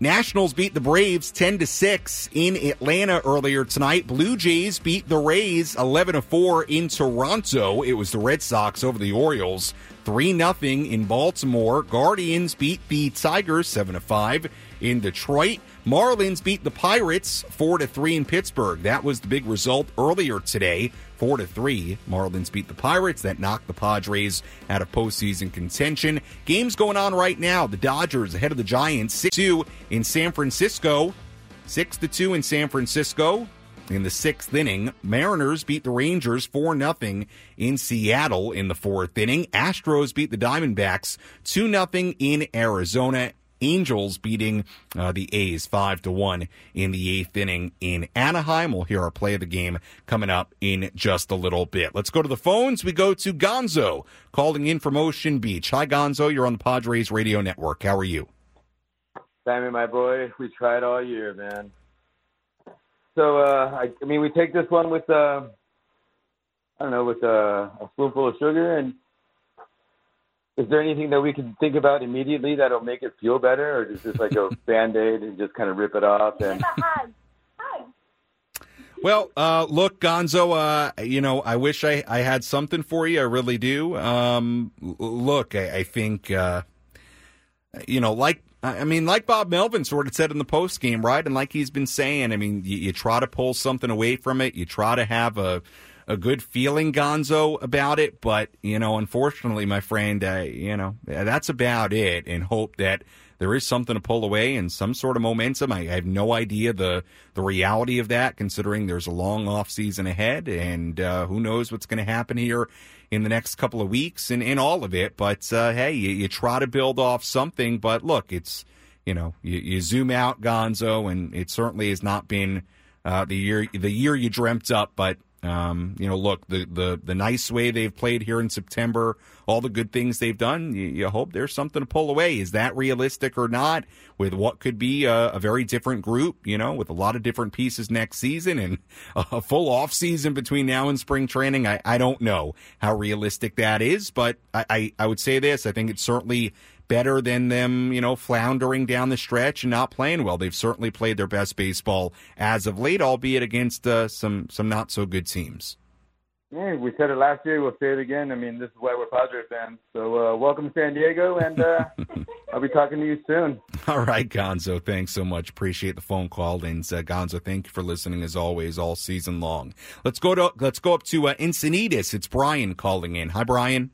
Nationals beat the Braves ten to six in Atlanta earlier tonight. Blue Jays beat the Rays eleven to four in Toronto. It was the Red Sox over the Orioles three to nothing in Baltimore. Guardians beat the Tigers seven to five in Detroit. Marlins beat the Pirates four to three in Pittsburgh. That was the big result earlier today. four to three, Marlins beat the Pirates. That knocked the Padres out of postseason contention. Games going on right now. The Dodgers ahead of the Giants, six to two in San Francisco. six to two in San Francisco. In the sixth inning, Mariners beat the Rangers four nothing in Seattle in the fourth inning. Astros beat the Diamondbacks two nothing in Arizona. Angels beating uh, the A's five to one in the eighth inning in Anaheim. We'll hear our play of the game coming up in just a little bit. Let's go to the phones. We go to Gonzo calling in from Ocean Beach. Hi, Gonzo. You're on the Padres Radio Network. How are you? Sammy, my boy, we tried all year, man. So, uh, I, I mean, we take this one with, uh, I don't know, with uh, a spoonful of sugar. And is there anything that we can think about immediately that'll make it feel better, or is this like a Band-Aid and just kind of rip it off? And well, uh, look, Gonzo, uh, you know, I wish I, I had something for you. I really do. Um, look, I, I think, uh, you know, like, I mean, like Bob Melvin sort of said in the postgame, right? And like he's been saying, I mean, you, you try to pull something away from it. You try to have a... a good feeling, Gonzo, about it, but, you know, unfortunately, my friend, uh, you know, that's about it, and hope that there is something to pull away and some sort of momentum. I, I have no idea the the reality of that, considering there's a long off season ahead, and uh, who knows what's going to happen here in the next couple of weeks and in all of it, but, uh, hey, you, you try to build off something, but look, it's, you know, you, you zoom out, Gonzo, and it certainly has not been uh, the year the year you dreamt up, but Um, you know, look, the, the, the nice way they've played here in September, all the good things they've done, you, you hope there's something to pull away. Is that realistic or not with what could be a, a very different group, you know, with a lot of different pieces next season and a full off season between now and spring training? I, I don't know how realistic that is, but I, I, I would say this. I think it's certainly better than them, you know, floundering down the stretch and not playing well. They've certainly played their best baseball as of late, albeit against uh, some some not so good teams. Yeah, we said it last year. We'll say it again. I mean, this is why we're Padres fans. So uh, welcome to San Diego, and uh, I'll be talking to you soon. All right, Gonzo. Thanks so much. Appreciate the phone call, and uh, Gonzo, thank you for listening as always all season long. Let's go to let's go up to uh, Encinitas. It's Brian calling in. Hi, Brian.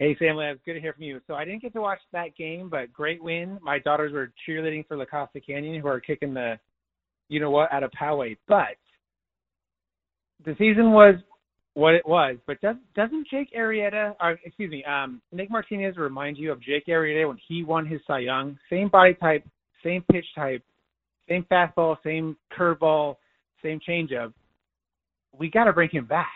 Hey, family, it's good to hear from you. So I didn't get to watch that game, but great win. My daughters were cheerleading for La Costa Canyon, who are kicking the you-know-what out of Poway. But the season was what it was. But does, doesn't Jake Arrieta – or excuse me, um, Nick Martinez remind you of Jake Arrieta when he won his Cy Young? Same body type, same pitch type, same fastball, same curveball, same changeup. We got to bring him back.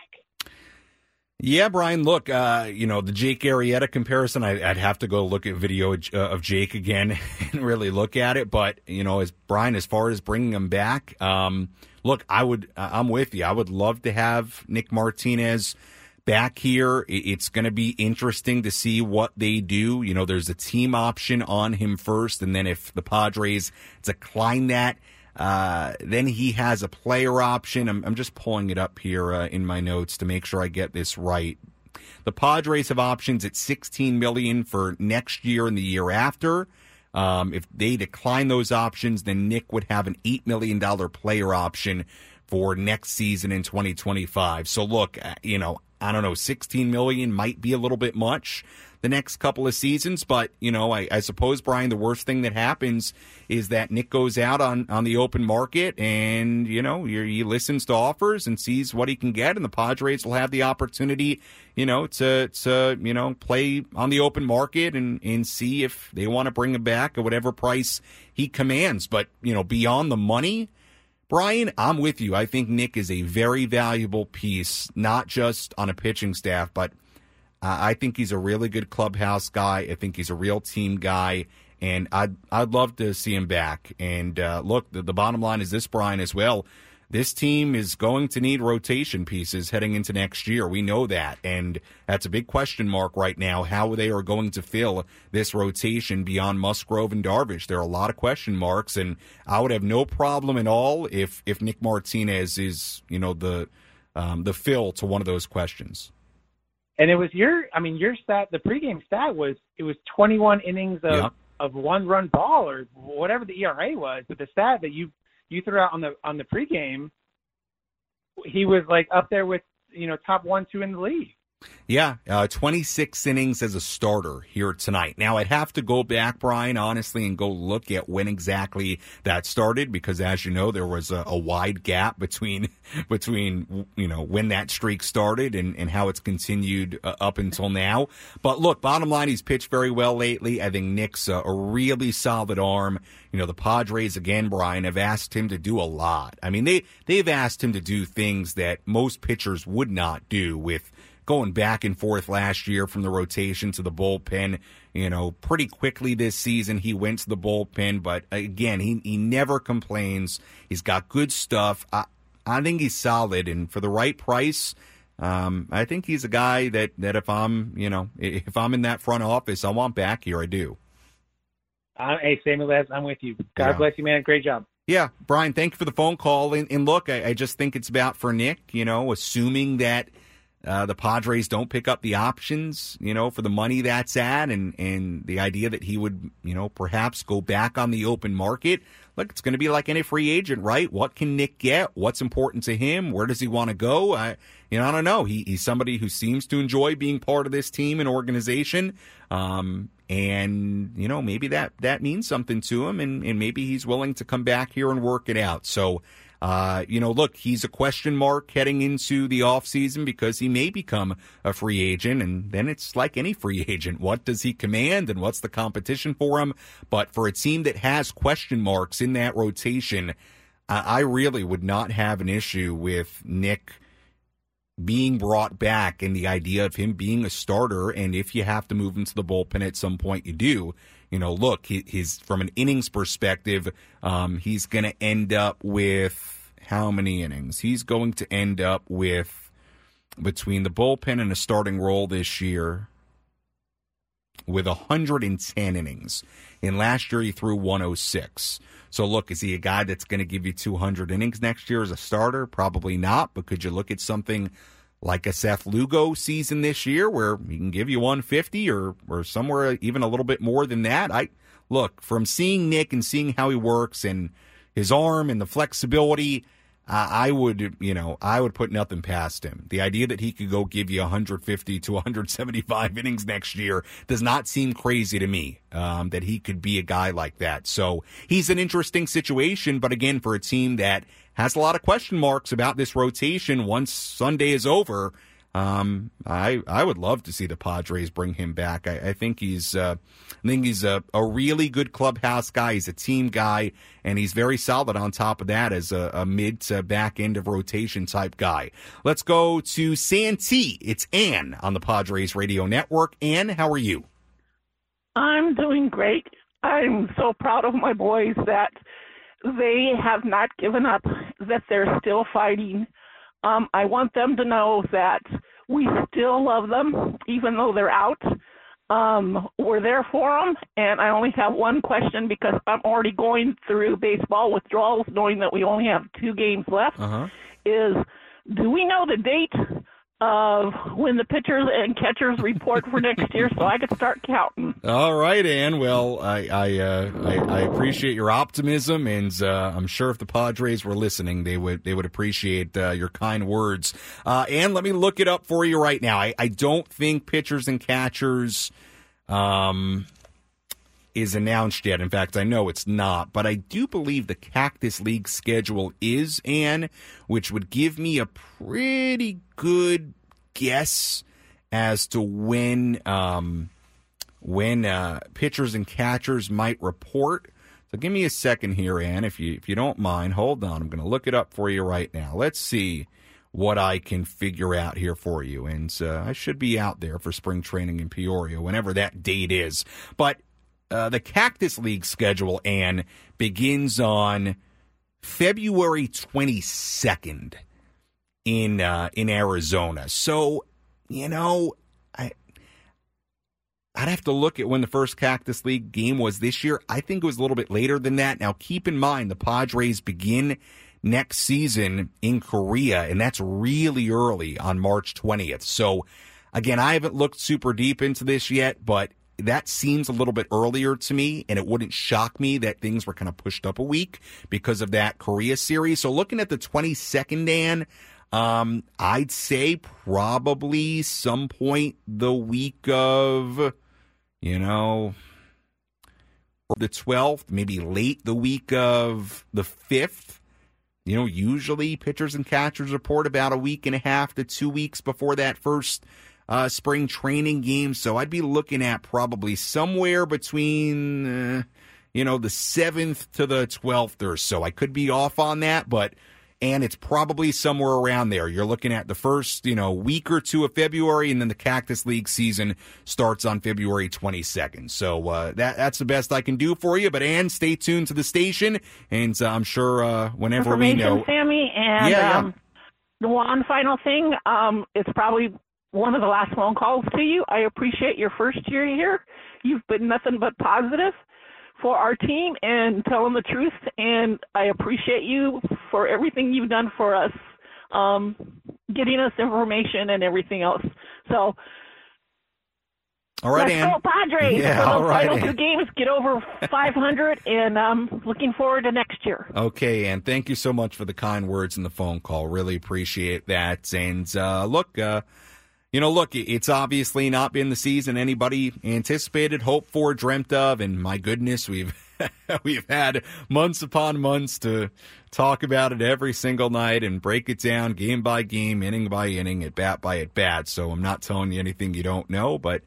Yeah, Brian, look, uh, you know, the Jake Arrieta comparison, I, I'd have to go look at video uh, of Jake again and really look at it. But, you know, as Brian, as far as bringing him back, um, look, I would uh, I'm with you. I would love to have Nick Martinez back here. It's going to be interesting to see what they do. You know, there's a team option on him first. And then if the Padres decline that, Uh, then he has a player option. I'm, I'm just pulling it up here uh, in my notes to make sure I get this right. The Padres have options at sixteen million dollars for next year and the year after. Um, if they decline those options, then Nick would have an eight million dollars player option for next season in twenty twenty-five. So look, you know, I don't know, sixteen million dollars might be a little bit much the next couple of seasons, but, you know, I, I suppose, Brian, the worst thing that happens is that Nick goes out on, on the open market and, you know, he listens to offers and sees what he can get, and the Padres will have the opportunity, you know, to, to you know, play on the open market and, and see if they want to bring him back at whatever price he commands. But, you know, beyond the money, Brian, I'm with you. I think Nick is a very valuable piece, not just on a pitching staff, but Uh, I think he's a really good clubhouse guy. I think he's a real team guy, and I'd I'd love to see him back. And uh, look, the, the bottom line is this, Brian, as well. This team is going to need rotation pieces heading into next year. We know that, and that's a big question mark right now, how they are going to fill this rotation beyond Musgrove and Darvish. There are a lot of question marks, and I would have no problem at all if if Nick Martinez is, you know, the um, the fill to one of those questions. And it was your, I mean, your stat, the pregame stat was, it was twenty-one innings of yep. of one run ball or whatever the E R A was, but the stat that you, you threw out on the on the pregame, he was like up there with, you know, top one, two in the league. Yeah, uh, twenty-six innings as a starter here tonight. Now, I'd have to go back, Brian, honestly, and go look at when exactly that started because, as you know, there was a, a wide gap between, between you know, when that streak started and, and how it's continued uh, up until now. But, look, bottom line, he's pitched very well lately. I think Nick's a, a really solid arm. You know, the Padres, again, Brian, have asked him to do a lot. I mean, they, they've asked him to do things that most pitchers would not do with – going back and forth last year from the rotation to the bullpen, you know, pretty quickly this season he went to the bullpen. But, again, he, he never complains. He's got good stuff. I, I think he's solid. And for the right price, um, I think he's a guy that, that if I'm, you know, if I'm in that front office, I want back here. I do. Uh, hey, Samuel, Les, I'm with you. God yeah. bless you, man. Great job. Yeah, Brian, thank you for the phone call. And, and look, I, I just think it's about for Nick, you know, assuming that Uh, the Padres don't pick up the options, you know, for the money that's at, and, and the idea that he would, you know, perhaps go back on the open market. Look, it's going to be like any free agent, right? What can Nick get? What's important to him? Where does he want to go? I, you know, I don't know. He, he's somebody who seems to enjoy being part of this team and organization. Um, and, you know, maybe that, that means something to him, and, and maybe he's willing to come back here and work it out. So, Uh, you know, look, he's a question mark heading into the offseason because he may become a free agent, and then it's like any free agent. What does he command, and what's the competition for him? But for a team that has question marks in that rotation, uh, I really would not have an issue with Nick being brought back and the idea of him being a starter, and if you have to move into the bullpen at some point, you do. You know, look, he's from an innings perspective, um, he's going to end up with how many innings? He's going to end up with, between the bullpen and a starting role this year, with one hundred ten innings. And last year he threw one oh six. So, look, is he a guy that's going to give you two hundred innings next year as a starter? Probably not, but could you look at something like a Seth Lugo season this year where he can give you one fifty or or somewhere even a little bit more than that? I look, from seeing Nick and seeing how he works and his arm and the flexibility, uh, I would, you know, I would put nothing past him. The idea that he could go give you one fifty to one seventy-five innings next year does not seem crazy to me, um, that he could be a guy like that. So he's an interesting situation, but again, for a team that has a lot of question marks about this rotation once Sunday is over. Um, I I would love to see the Padres bring him back. I, I think he's uh, I think he's a, a really good clubhouse guy. He's a team guy, and he's very solid on top of that as a, a mid to back end of rotation type guy. Let's go to Santee. It's Ann on the Padres Radio Network. Ann, how are you? I'm doing great. I'm so proud of my boys that they have not given up, that they're still fighting. Um, I want them to know that we still love them, even though they're out. Um, we're there for them, and I only have one question because I'm already going through baseball withdrawals, knowing that we only have two games left, uh-huh. is do we know the date of when the pitchers and catchers report for next year so I could start counting? All right, Ann. Well, I I, uh, I, I appreciate your optimism, and uh, I'm sure if the Padres were listening, they would they would appreciate uh, your kind words. Uh, Ann, let me look it up for you right now. I, I don't think pitchers and catchers um, is announced yet. In fact, I know it's not, but I do believe the Cactus League schedule is, Ann, which would give me a pretty good guess as to when um, when uh, pitchers and catchers might report. So give me a second here, Ann, if you if you don't mind. Hold on, I'm going to look it up for you right now. Let's see what I can figure out here for you, and uh, I should be out there for spring training in Peoria, whenever that date is. But uh, the Cactus League schedule, Ann, begins on February twenty-second. in uh, in Arizona. So, you know, I, I'd have to look at when the first Cactus League game was this year. I think it was a little bit later than that. Now, keep in mind, the Padres begin next season in Korea, and that's really early on March twentieth. So, again, I haven't looked super deep into this yet, but that seems a little bit earlier to me, and it wouldn't shock me that things were kind of pushed up a week because of that Korea series. So looking at the twenty-second, Dan, um, I'd say probably some point the week of, you know, the twelfth, maybe late the week of the fifth. You know, usually pitchers and catchers report about a week and a half to two weeks before that first uh, spring training game. So I'd be looking at probably somewhere between, uh, you know, the seventh to the twelfth or so. I could be off on that, but, and it's probably somewhere around there. You're looking at the first, you know, week or two of February, and then the Cactus League season starts on February twenty-second. So uh, that that's the best I can do for you. But, Ann, stay tuned to the station, and uh, I'm sure uh, whenever we know. Sammy, and yeah, um, yeah. One final thing. Um, it's probably one of the last phone calls to you. I appreciate your first year here. You've been nothing but positive for our team and tell them the truth, and I appreciate you for everything you've done for us, um, getting us information and everything else. So, all right, let's Ann. Go Padres. Yeah, all right, final Ann. Two games, get over five hundred, and um, looking forward to next year. Okay, Ann, thank you so much for the kind words and the phone call. Really appreciate that. And uh, look, uh, You know, look, it's obviously not been the season anybody anticipated, hoped for, dreamt of, and my goodness, we've we've had months upon months to talk about it every single night and break it down game by game, inning by inning, at bat by at bat. So I'm not telling you anything you don't know, but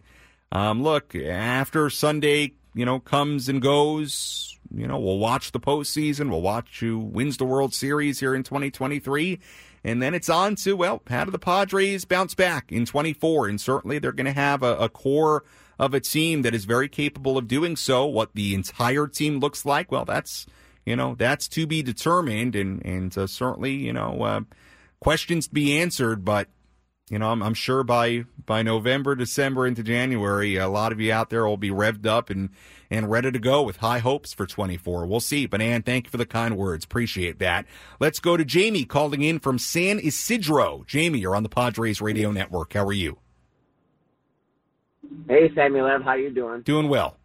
um, look, after Sunday, you know, comes and goes, you know, we'll watch the postseason, we'll watch who wins the World Series here in twenty twenty-three. And then it's on to, well, how do the Padres bounce back in twenty-four? And certainly they're going to have a, a core of a team that is very capable of doing so. What the entire team looks like, well, that's, you know, that's to be determined. And, and uh, certainly, you know, uh, questions to be answered. But, you know, I'm, I'm sure by, by November, December into January, a lot of you out there will be revved up and, and ready to go with high hopes for twenty-four. We'll see. But, Ann, thank you for the kind words. Appreciate that. Let's go to Jamie calling in from San Isidro. Jamie, you're on the Padres Radio Network. How are you? Hey, Sammy Lev. How you doing? Doing well.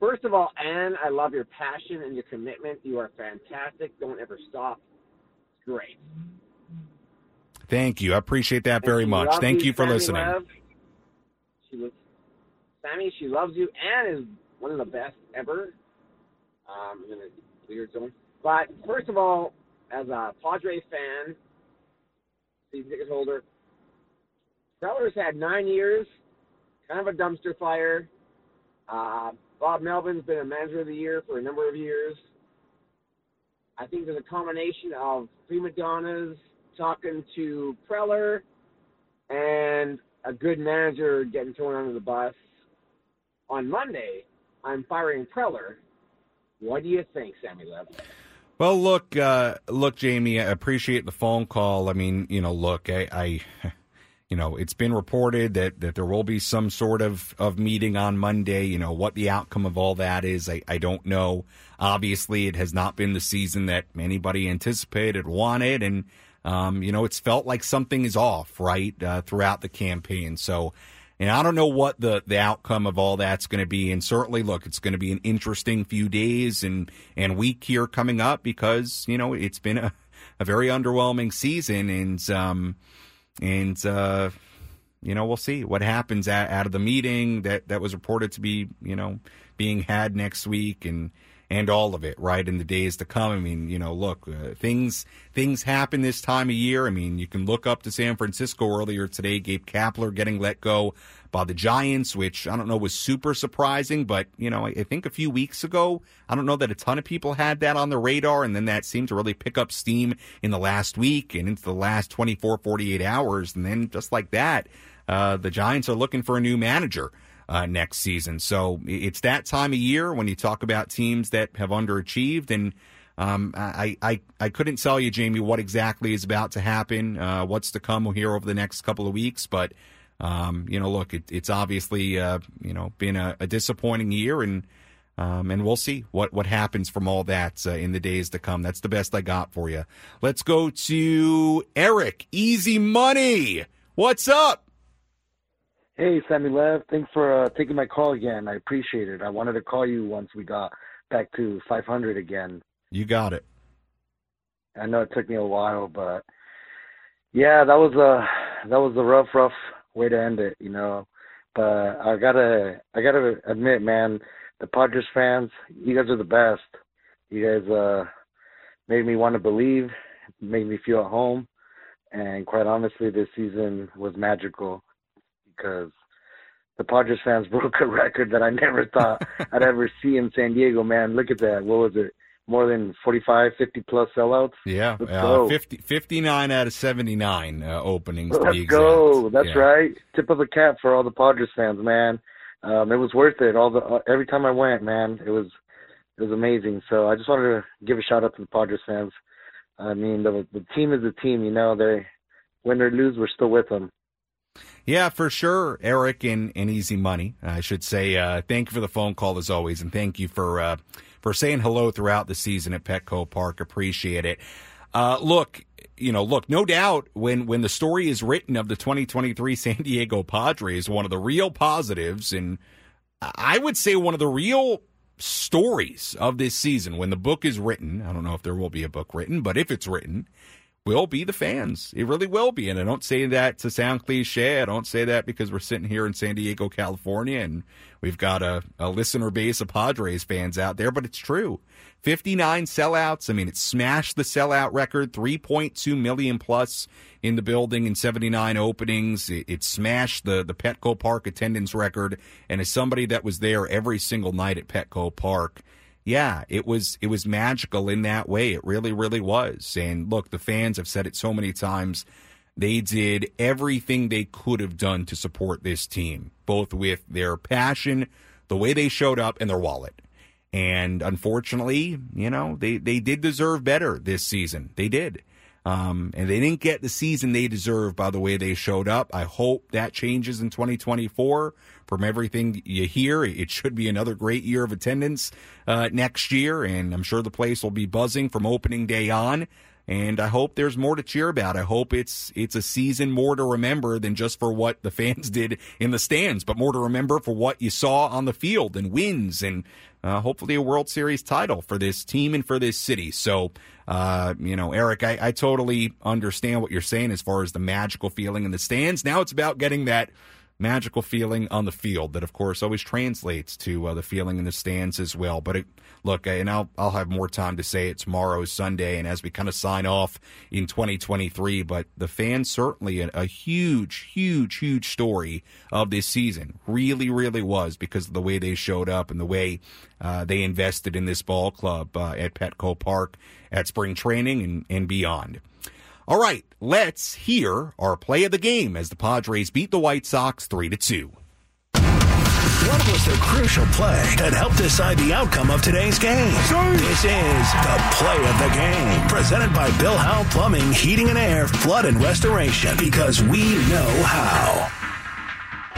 First of all, Ann, I love your passion and your commitment. You are fantastic. Don't ever stop. Great. Thank you. I appreciate that very much. Thank you for listening. She looks Sammy, she loves you and is one of the best ever. Um, I'm going to clear zone. But first of all, as a Padres fan, season ticket holder, Sellers had nine years, kind of a dumpster fire. Uh, Bob Melvin's been a manager of the year for a number of years. I think there's a combination of prima donnas talking to Preller and a good manager getting thrown under the bus. On Monday, I'm firing Preller. What do you think, Sammy Lev? Well, look, uh, look, Jamie, I appreciate the phone call. I mean, you know, look, I, I you know, it's been reported that, that there will be some sort of, of meeting on Monday. You know, what the outcome of all that is, I, I don't know. Obviously, it has not been the season that anybody anticipated, wanted, and, um, you know, it's felt like something is off, right, uh, throughout the campaign. So, and I don't know what the, the outcome of all that's going to be. And certainly, look, it's going to be an interesting few days and, and week here coming up because, you know, it's been a, a very underwhelming season. And, um, and uh, you know, we'll see what happens out, out of the meeting that, that was reported to be, you know, being had next week and, and all of it, right, in the days to come. I mean, you know, look, uh, things things happen this time of year. I mean, you can look up to San Francisco earlier today, Gabe Kapler getting let go by the Giants, which I don't know was super surprising, but, you know, I, I think a few weeks ago, I don't know that a ton of people had that on the radar, and then that seemed to really pick up steam in the last week and into the last twenty-four, forty-eight hours, and then just like that, uh, the Giants are looking for a new manager Uh, next season. So it's that time of year when you talk about teams that have underachieved. And um, I, I, I couldn't tell you, Jamie, what exactly is about to happen, uh, what's to come here over the next couple of weeks. But, um, you know, look, it, it's obviously, uh, you know, been a, a disappointing year. And um, and we'll see what, what happens from all that uh, in the days to come. That's the best I got for you. Let's go to Eric. Easy Money. What's up? Hey, Sammy Lev, thanks for uh, taking my call again. I appreciate it. I wanted to call you once we got back to five hundred again. You got it. I know it took me a while, but yeah, that was a that was a rough, rough way to end it, you know. But I gotta I gotta admit, man, the Padres fans, you guys are the best. You guys uh, made me want to believe, made me feel at home, and quite honestly, this season was magical. Because the Padres fans broke a record that I never thought I'd ever see in San Diego, man. Look at that. What was it? More than forty-five, fifty-plus sellouts? Yeah, uh, fifty, fifty-nine out of seventy-nine uh, openings. Let's to go. That's yeah. right. Tip of the cap for all the Padres fans, man. Um, it was worth it. All the uh, every time I went, man, it was it was amazing. So I just wanted to give a shout-out to the Padres fans. I mean, the, the team is the team, you know. They win or lose, we're still with them. Yeah, for sure, Eric, and, and Easy Money, I should say. Uh, thank you for the phone call, as always, and thank you for uh, for saying hello throughout the season at Petco Park. Appreciate it. Uh, look, you know, look, no doubt when, when the story is written of the twenty twenty-three San Diego Padres, one of the real positives, and I would say one of the real stories of this season, when the book is written, I don't know if there will be a book written, but if it's written, will be the fans. It really will be. And I don't say that to sound cliche. I don't say that because we're sitting here in San Diego, California, and we've got a, a listener base of Padres fans out there, but it's true. fifty-nine sellouts. I mean, it smashed the sellout record, three point two million plus in the building in seventy-nine openings. It, it smashed the, the Petco Park attendance record. And as somebody that was there every single night at Petco Park, yeah, it was it was magical in that way. It really, really was. And look, the fans have said it so many times. They did everything they could have done to support this team, both with their passion, the way they showed up, and their wallet. And unfortunately, you know, they, they did deserve better this season. They did. Um, and they didn't get the season they deserved by the way they showed up. I hope that changes in twenty twenty-four. From everything you hear, it should be another great year of attendance uh, next year, and I'm sure the place will be buzzing from opening day on. And I hope there's more to cheer about. I hope it's it's a season more to remember than just for what the fans did in the stands, but more to remember for what you saw on the field and wins and uh, hopefully a World Series title for this team and for this city. So, uh, you know, Eric, I, I totally understand what you're saying as far as the magical feeling in the stands. Now it's about getting that magical feeling on the field that, of course, always translates to uh, the feeling in the stands as well. But it, look, and I'll I'll have more time to say it tomorrow, Sunday, and as we kind of sign off in twenty twenty-three. But the fans certainly a, a huge, huge, huge story of this season. Really, really was, because of the way they showed up and the way uh, they invested in this ball club uh, at Petco Park at spring training and, and beyond. All right, let's hear our play of the game as the Padres beat the White Sox three to two. What was the crucial play that helped decide the outcome of today's game? This is the play of the game, presented by Bill Howell Plumbing, Heating and Air, Flood and Restoration, because we know how.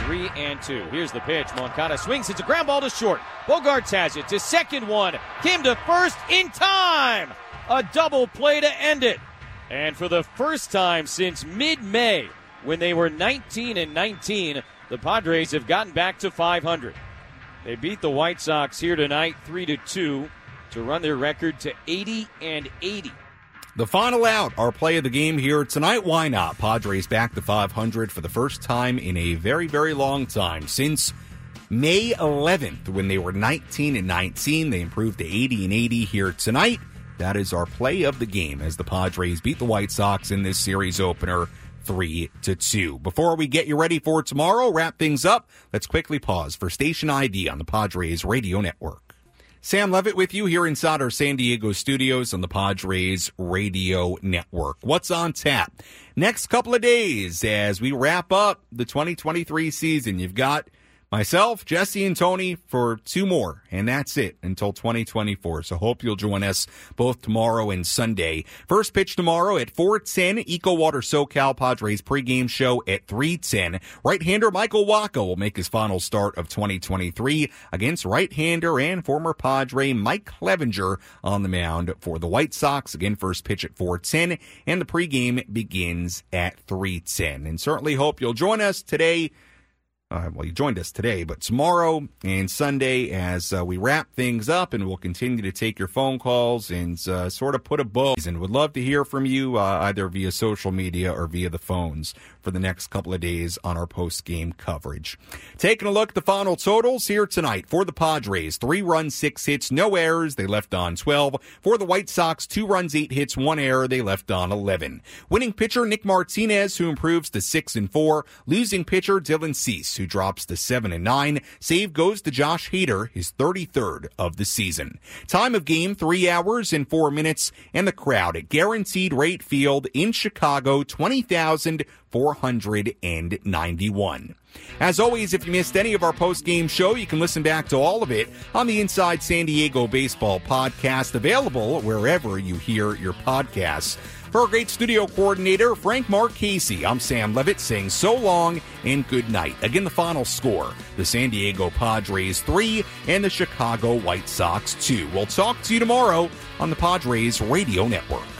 Three and two. Here's the pitch. Moncada swings. It's a ground ball to short. Bogaerts has it to second one. Came to first in time. A double play to end it. And for the first time since mid-May, when they were nineteen and nineteen, the Padres have gotten back to five hundred. They beat the White Sox here tonight three to two to run their record to eighty and eighty. The final out, our play of the game here tonight. Why not? Padres back to five hundred for the first time in a very, very long time. Since May eleventh, when they were nineteen and nineteen, they improved to eighty and eighty here tonight. That is our play of the game as the Padres beat the White Sox in this series opener three to two. Before we get you ready for tomorrow, wrap things up, let's quickly pause for Station I D on the Padres Radio Network. Sam Levitt with you here inside our San Diego studios on the Padres Radio Network. What's on tap? Next couple of days as we wrap up the twenty twenty-three season, you've got myself, Jesse, and Tony for two more, and that's it until twenty twenty-four. So hope you'll join us both tomorrow and Sunday. First pitch tomorrow at four ten, Eco Water SoCal Padres pregame show at three ten. Right-hander Michael Wacha will make his final start of twenty twenty-three against right-hander and former Padre Mike Clevinger on the mound for the White Sox. Again, first pitch at four ten, and the pregame begins at three ten. And certainly hope you'll join us today. Uh, well, you joined us today, but tomorrow and Sunday as uh, we wrap things up, and we'll continue to take your phone calls and uh, sort of put a bow. And would love to hear from you uh, either via social media or via the phones for the next couple of days on our post-game coverage. Taking a look at the final totals here tonight for the Padres. Three runs, six hits, no errors. They left on twelve. For the White Sox, two runs, eight hits, one error. They left on eleven. Winning pitcher Nick Martinez, who improves to six and four. Losing pitcher Dylan Cease, who drops to seven and nine. Save goes to Josh Hader, his thirty-third of the season. Time of game, three hours and four minutes, and the crowd at Guaranteed Rate Field in Chicago, twenty thousand four hundred ninety-one. As always, if you missed any of our post-game show, you can listen back to all of it on the Inside San Diego Baseball podcast, available wherever you hear your podcasts. For our great studio coordinator, Frank Marchese, I'm Sam Levitt, saying so long and good night. Again, the final score, the San Diego Padres three and the Chicago White Sox two. We'll talk to you tomorrow on the Padres Radio Network.